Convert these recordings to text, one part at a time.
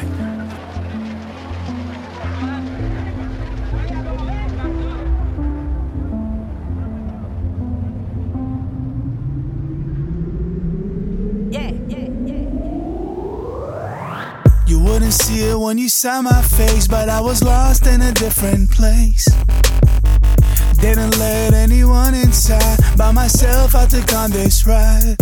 sky. You wouldn't see it when you saw my face, but I was lost in a different place. Didn't let anyone inside, by myself I took on this ride.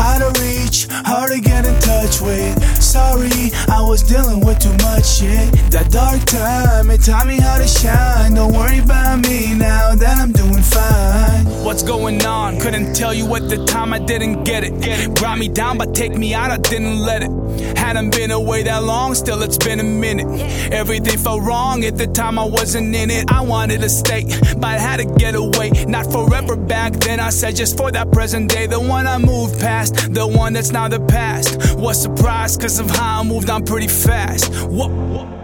Out of reach, hard to get in touch with. Sorry, I was dealing with too much shit. That dark time, it taught me how to shine. Don't worry about me now that I'm doing fine. What's going on? Couldn't tell you at the time, I didn't get it. Brought me down, but take me out, I didn't let it. Hadn't been away that long, still it's been a minute. Everything felt wrong at the time, I wasn't in it. I wanted to stay, but I had to get away. Not forever back then, I said just for that present day. The one I moved past, the one that's now the past. Was surprised cause of how I moved on pretty fast. Whoa.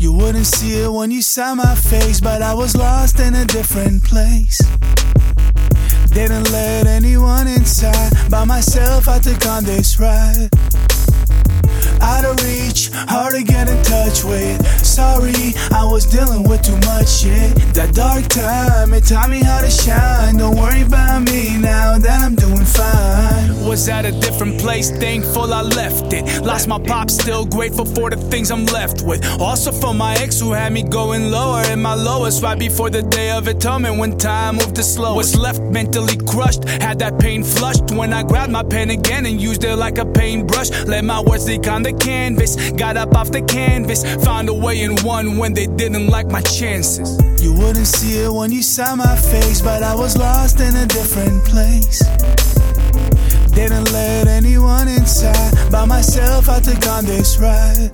You wouldn't see it when you saw my face, but I was lost in a different place. Didn't let anyone inside, by myself I took on this ride. Out of reach, hard to get in touch with. Sorry, I was dealing with too much shit. That dark time, it taught me how to shine. Don't worry about me now that I'm doing fine. Was at a different place, thankful I left it. Lost my pops, still grateful for the things I'm left with. Also for my ex who had me going lower and my lowest right before the day of atonement, when time moved to slow. Was left mentally crushed, had that pain flushed when I grabbed my pen again and used it like a paintbrush. Let my words leak on the canvas, got up off the canvas, found a way and won when they didn't like my chances. You wouldn't see it when you saw my face, but I was lost in a different place. Didn't let anyone inside, by myself I took on this ride.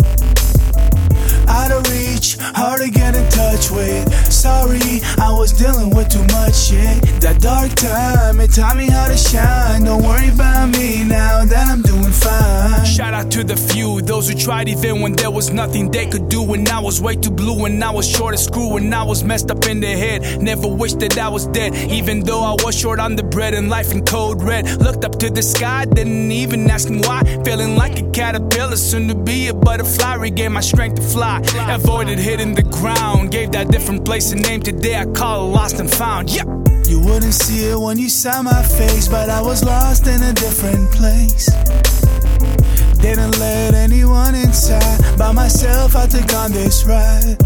Out of reach, hard to get in touch with. Sorry, I was dealing with too much shit. That dark time, it taught me how to shine. Don't worry about me now that I'm doing fine. Shout out to the few, those who tried even when there was nothing they could do. When I was way too blue, when I was short of screw, when I was messed up in the head. Never wished that I was dead, even though I was short on the bread and life in code red. Looked up to the sky, didn't even ask me why. Feeling like a caterpillar, soon to be a butterfly. Regained my strength to fly. Avoided hitting the ground, gave that different place a name. Today I call it lost and found. Yep. You wouldn't see it when you saw my face, but I was lost in a different place. Didn't let anyone inside, by myself I took on this ride.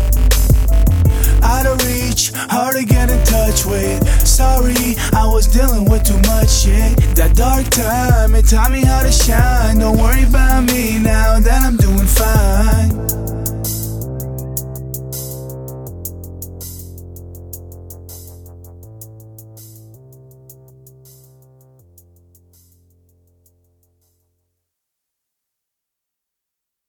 Out of reach, hard to get in touch with. Sorry, I was dealing with too much shit. That dark time, it taught me how to shine. Don't worry about